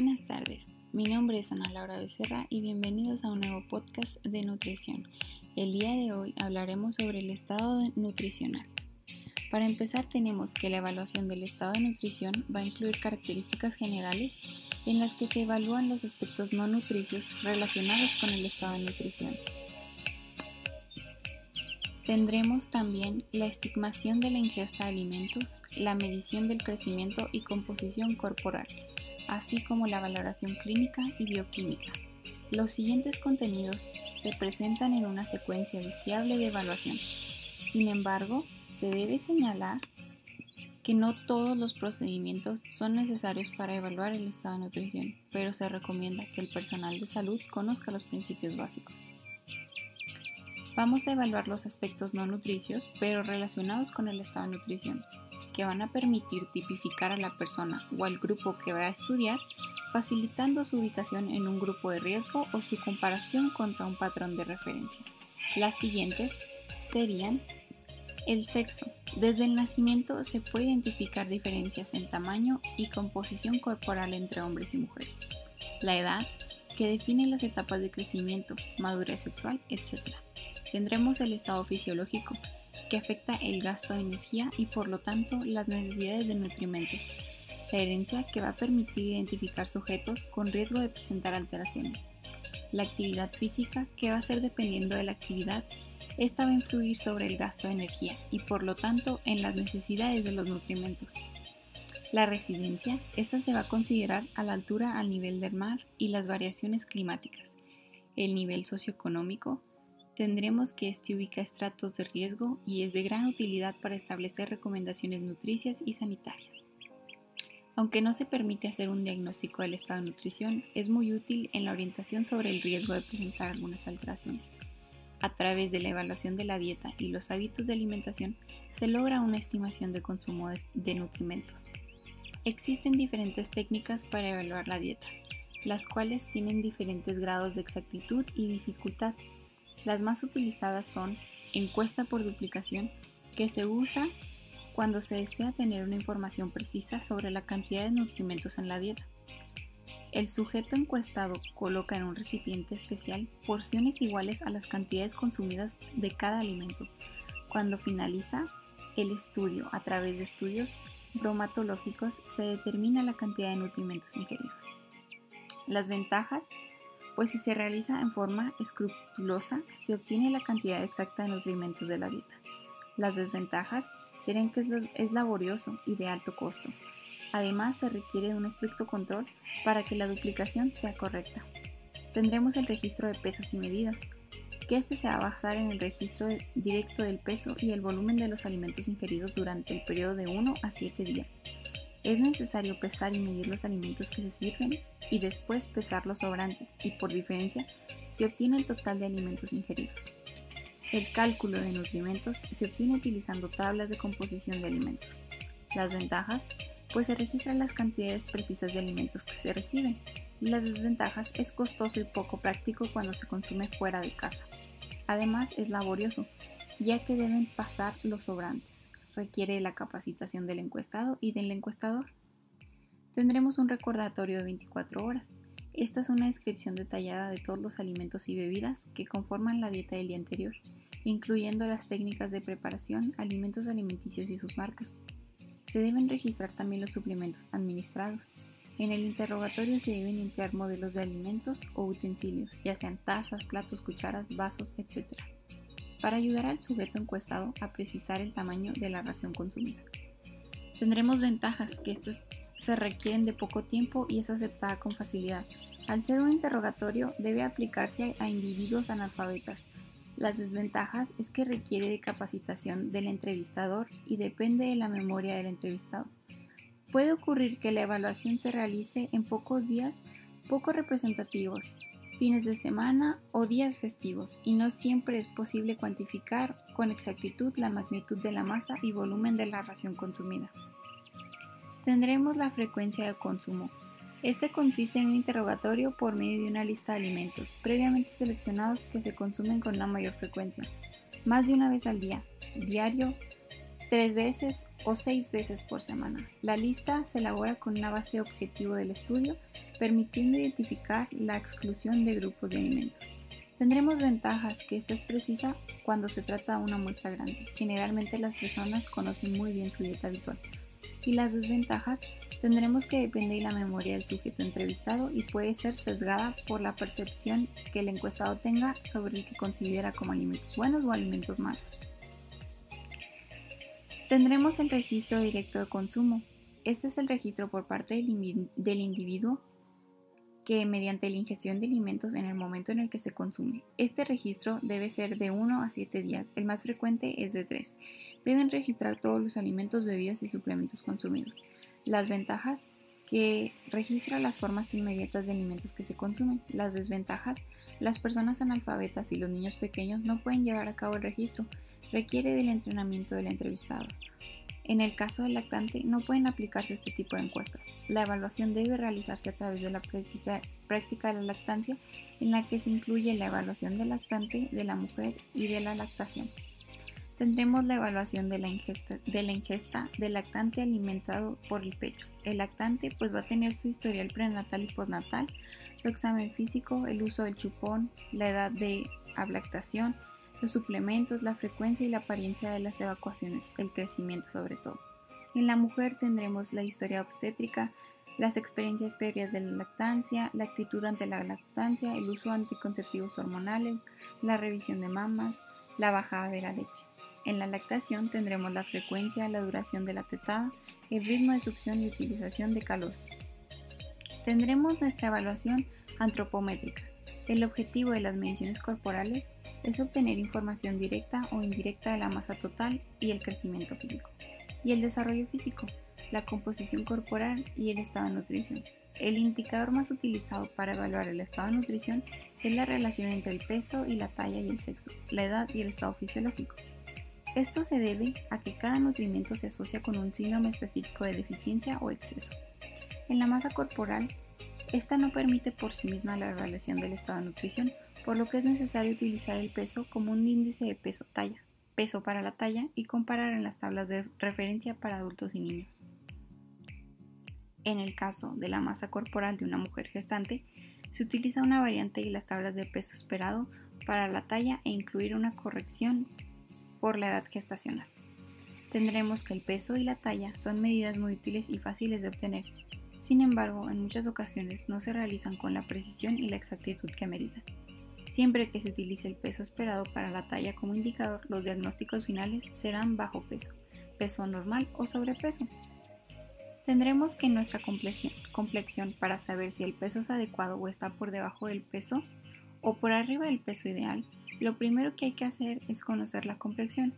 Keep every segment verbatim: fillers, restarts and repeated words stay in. Buenas tardes, mi nombre es Ana Laura Becerra y bienvenidos a un nuevo podcast de nutrición. El día de hoy hablaremos sobre el estado nutricional. Para empezar tenemos que la evaluación del estado de nutrición va a incluir características generales en las que se evalúan los aspectos no nutricios relacionados con el estado de nutrición. Tendremos también la estigmación de la ingesta de alimentos, la medición del crecimiento y composición corporal, así como la valoración clínica y bioquímica. Los siguientes contenidos se presentan en una secuencia deseable de evaluación. Sin embargo, se debe señalar que no todos los procedimientos son necesarios para evaluar el estado de nutrición, pero se recomienda que el personal de salud conozca los principios básicos. Vamos a evaluar los aspectos no nutricios, pero relacionados con el estado de nutrición, que van a permitir tipificar a la persona o al grupo que va a estudiar, facilitando su ubicación en un grupo de riesgo o su comparación contra un patrón de referencia. Las siguientes serían el sexo. Desde el nacimiento se puede identificar diferencias en tamaño y composición corporal entre hombres y mujeres. La edad, que define las etapas de crecimiento, madurez sexual, etcétera. Tendremos el estado fisiológico, que afecta el gasto de energía y por lo tanto las necesidades de nutrimentos. La herencia, que va a permitir identificar sujetos con riesgo de presentar alteraciones. La actividad física, que va a ser dependiendo de la actividad, esta va a influir sobre el gasto de energía y por lo tanto en las necesidades de los nutrimentos. La residencia, esta se va a considerar a la altura al nivel del mar y las variaciones climáticas. El nivel socioeconómico, tendremos que este ubica estratos de riesgo y es de gran utilidad para establecer recomendaciones nutricias y sanitarias. Aunque no se permite hacer un diagnóstico del estado de nutrición, es muy útil en la orientación sobre el riesgo de presentar algunas alteraciones. A través de la evaluación de la dieta y los hábitos de alimentación, se logra una estimación de consumo de nutrimentos. Existen diferentes técnicas para evaluar la dieta, las cuales tienen diferentes grados de exactitud y dificultad. Las más utilizadas son encuesta por duplicación, que se usa cuando se desea tener una información precisa sobre la cantidad de nutrimentos en la dieta. El sujeto encuestado coloca en un recipiente especial porciones iguales a las cantidades consumidas de cada alimento. Cuando finaliza el estudio, a través de estudios bromatológicos, se determina la cantidad de nutrimentos ingeridos. Las ventajas, pues si se realiza en forma escrupulosa, se obtiene la cantidad exacta de nutrimentos de la dieta. Las desventajas serían que es laborioso y de alto costo. Además, se requiere un estricto control para que la duplicación sea correcta. Tendremos el registro de pesas y medidas, que este se va a basar en el registro directo del peso y el volumen de los alimentos ingeridos durante el periodo de uno a siete días. Es necesario pesar y medir los alimentos que se sirven y después pesar los sobrantes y por diferencia se obtiene el total de alimentos ingeridos. El cálculo de nutrimentos se obtiene utilizando tablas de composición de alimentos. Las ventajas, pues se registran las cantidades precisas de alimentos que se reciben y las desventajas es costoso y poco práctico cuando se consume fuera de casa. Además es laborioso, ya que deben pasar los sobrantes. Requiere de la capacitación del encuestado y del encuestador. Tendremos un recordatorio de veinticuatro horas. Esta es una descripción detallada de todos los alimentos y bebidas que conforman la dieta del día anterior, incluyendo las técnicas de preparación, alimentos alimenticios y sus marcas. Se deben registrar también los suplementos administrados. En el interrogatorio se deben limpiar modelos de alimentos o utensilios, ya sean tazas, platos, cucharas, vasos, etcétera, para ayudar al sujeto encuestado a precisar el tamaño de la ración consumida. Tendremos ventajas, que estas se requieren de poco tiempo y es aceptada con facilidad. Al ser un interrogatorio, debe aplicarse a individuos analfabetas. Las desventajas es que requiere de capacitación del entrevistador y depende de la memoria del entrevistado. Puede ocurrir que la evaluación se realice en pocos días poco representativos, fines de semana o días festivos, y no siempre es posible cuantificar con exactitud la magnitud de la masa y volumen de la ración consumida. Tendremos la frecuencia de consumo. Este consiste en un interrogatorio por medio de una lista de alimentos previamente seleccionados que se consumen con la mayor frecuencia, más de una vez al día, diario, tres veces o seis veces por semana. La lista se elabora con una base objetivo del estudio, permitiendo identificar la exclusión de grupos de alimentos. Tendremos ventajas que esta es precisa cuando se trata de una muestra grande. Generalmente las personas conocen muy bien su dieta habitual. Y las desventajas, tendremos que depende de la memoria del sujeto entrevistado y puede ser sesgada por la percepción que el encuestado tenga sobre el que considera como alimentos buenos o alimentos malos. Tendremos el registro directo de consumo. Este es el registro por parte del individuo que mediante la ingestión de alimentos en el momento en el que se consume. Este registro debe ser de uno a siete días, el más frecuente es de tres. Deben registrar todos los alimentos, bebidas y suplementos consumidos. Las ventajas, que registra las formas inmediatas de alimentos que se consumen. Las desventajas, las personas analfabetas y los niños pequeños no pueden llevar a cabo el registro, requiere del entrenamiento del entrevistado. En el caso del lactante, no pueden aplicarse este tipo de encuestas. La evaluación debe realizarse a través de la práctica, práctica de la lactancia, en la que se incluye la evaluación del lactante, de la mujer y de la lactación. Tendremos la evaluación de la ingesta, de la ingesta del lactante alimentado por el pecho. El lactante pues va a tener su historial prenatal y postnatal, su examen físico, el uso del chupón, la edad de ablactación, los suplementos, la frecuencia y la apariencia de las evacuaciones, el crecimiento sobre todo. En la mujer tendremos la historia obstétrica, las experiencias previas de la lactancia, la actitud ante la lactancia, el uso de anticonceptivos hormonales, la revisión de mamas, la bajada de la leche. En la lactación tendremos la frecuencia, la duración de la tetada, el ritmo de succión y utilización de calostro. Tendremos nuestra evaluación antropométrica. El objetivo de las mediciones corporales es obtener información directa o indirecta de la masa total y el crecimiento físico. Y el desarrollo físico, la composición corporal y el estado de nutrición. El indicador más utilizado para evaluar el estado de nutrición es la relación entre el peso y la talla y el sexo, la edad y el estado fisiológico. Esto se debe a que cada nutrimento se asocia con un síndrome específico de deficiencia o exceso. En la masa corporal, esta no permite por sí misma la evaluación del estado de nutrición, por lo que es necesario utilizar el peso como un índice de peso-talla, peso para la talla y comparar en las tablas de referencia para adultos y niños. En el caso de la masa corporal de una mujer gestante, se utiliza una variante y las tablas de peso esperado para la talla e incluir una corrección por la edad gestacional. Tendremos que el peso y la talla son medidas muy útiles y fáciles de obtener. Sin embargo, en muchas ocasiones no se realizan con la precisión y la exactitud que ameritan. Siempre que se utilice el peso esperado para la talla como indicador, los diagnósticos finales serán bajo peso, peso normal o sobrepeso. Tendremos que nuestra complexión para saber si el peso es adecuado o está por debajo del peso o por arriba del peso ideal. Lo primero que hay que hacer es conocer la complexión,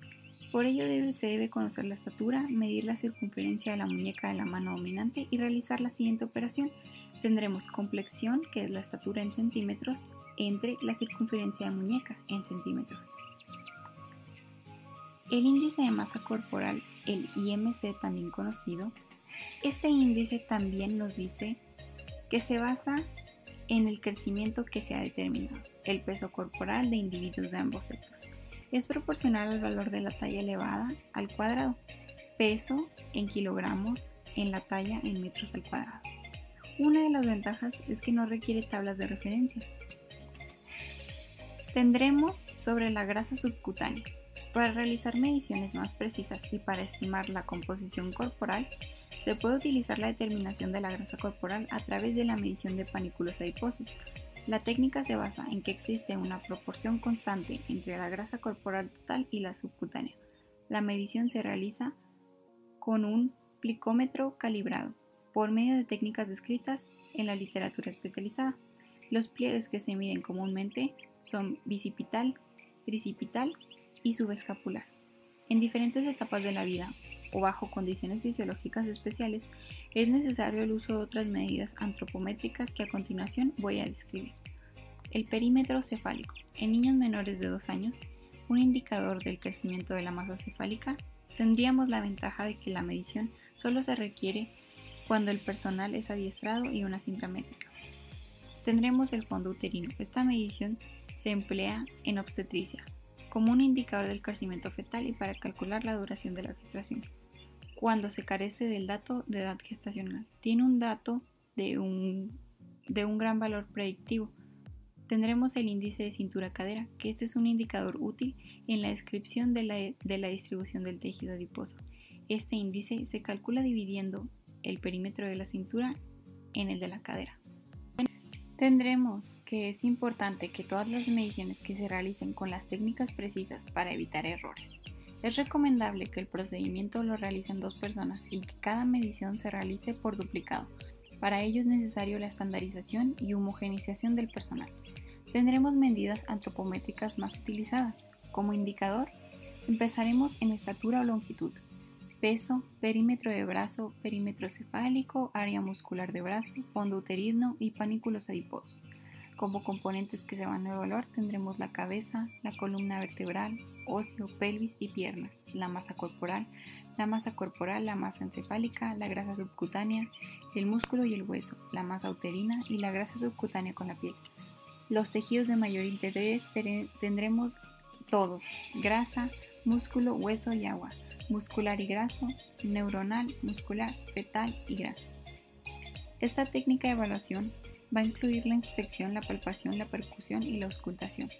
por ello debe, se debe conocer la estatura, medir la circunferencia de la muñeca de la mano dominante y realizar la siguiente operación. Tendremos complexión, que es la estatura en centímetros, entre la circunferencia de muñeca en centímetros. El índice de masa corporal, el I M C también conocido, este índice también nos dice que se basa en el crecimiento que se ha determinado, el peso corporal de individuos de ambos sexos. Es proporcional al valor de la talla elevada al cuadrado, peso en kilogramos, en la talla en metros al cuadrado. Una de las ventajas es que no requiere tablas de referencia. Tendremos sobre la grasa subcutánea. Para realizar mediciones más precisas y para estimar la composición corporal, se puede utilizar la determinación de la grasa corporal a través de la medición de panículos adiposos. La técnica se basa en que existe una proporción constante entre la grasa corporal total y la subcutánea. La medición se realiza con un plicómetro calibrado por medio de técnicas descritas en la literatura especializada. Los pliegues que se miden comúnmente son bicipital, tricipital y subescapular. En diferentes etapas de la vida o bajo condiciones fisiológicas especiales, es necesario el uso de otras medidas antropométricas que a continuación voy a describir. El perímetro cefálico. En niños menores de dos años, un indicador del crecimiento de la masa cefálica, tendríamos la ventaja de que la medición solo se requiere cuando el personal es adiestrado y una cinta métrica. Tendremos el fondo uterino. Esta medición se emplea en obstetricia. como un indicador del crecimiento fetal y para calcular la duración de la gestación. Cuando se carece del dato de edad gestacional, tiene un dato de un, de un gran valor predictivo. Tendremos el índice de cintura-cadera, que este es un indicador útil en la descripción de la, de la distribución del tejido adiposo. Este índice se calcula dividiendo el perímetro de la cintura en el de la cadera. Tendremos que es importante que todas las mediciones que se realicen con las técnicas precisas para evitar errores. Es recomendable que el procedimiento lo realicen dos personas y que cada medición se realice por duplicado. Para ello es necesario la estandarización y homogenización del personal. Tendremos medidas antropométricas más utilizadas. Como indicador, empezaremos en estatura o longitud, peso, perímetro de brazo, perímetro cefálico, área muscular de brazo, fondo uterino y panículos adiposos. Como componentes que se van a evaluar tendremos la cabeza, la columna vertebral, óseo, pelvis y piernas, la masa corporal, la masa corporal, la masa encefálica, la grasa subcutánea, el músculo y el hueso, la masa uterina y la grasa subcutánea con la piel. Los tejidos de mayor interés tendremos todos, grasa, músculo, hueso y agua. Muscular y graso, neuronal, muscular, fetal y graso. Esta técnica de evaluación va a incluir la inspección, la palpación, la percusión y la auscultación.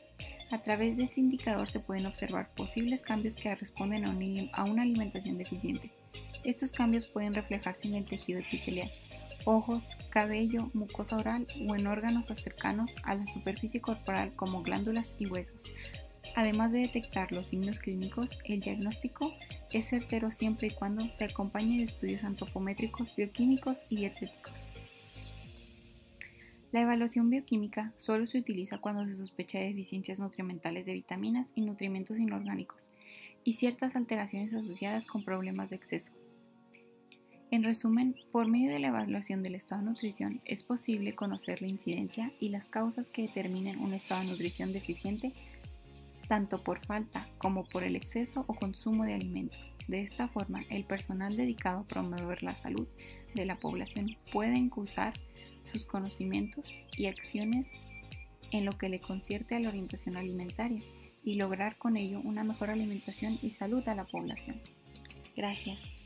A través de este indicador se pueden observar posibles cambios que responden a, un, a una alimentación deficiente. Estos cambios pueden reflejarse en el tejido epitelial, ojos, cabello, mucosa oral o en órganos cercanos a la superficie corporal como glándulas y huesos. Además de detectar los signos clínicos, el diagnóstico es certero siempre y cuando se acompañe de estudios antropométricos, bioquímicos y dietéticos. La evaluación bioquímica solo se utiliza cuando se sospecha de deficiencias nutrimentales de vitaminas y nutrimentos inorgánicos y ciertas alteraciones asociadas con problemas de exceso. En resumen, por medio de la evaluación del estado de nutrición es posible conocer la incidencia y las causas que determinan un estado de nutrición deficiente tanto por falta como por el exceso o consumo de alimentos. De esta forma, el personal dedicado a promover la salud de la población puede encauzar sus conocimientos y acciones en lo que le concierne a la orientación alimentaria y lograr con ello una mejor alimentación y salud a la población. Gracias.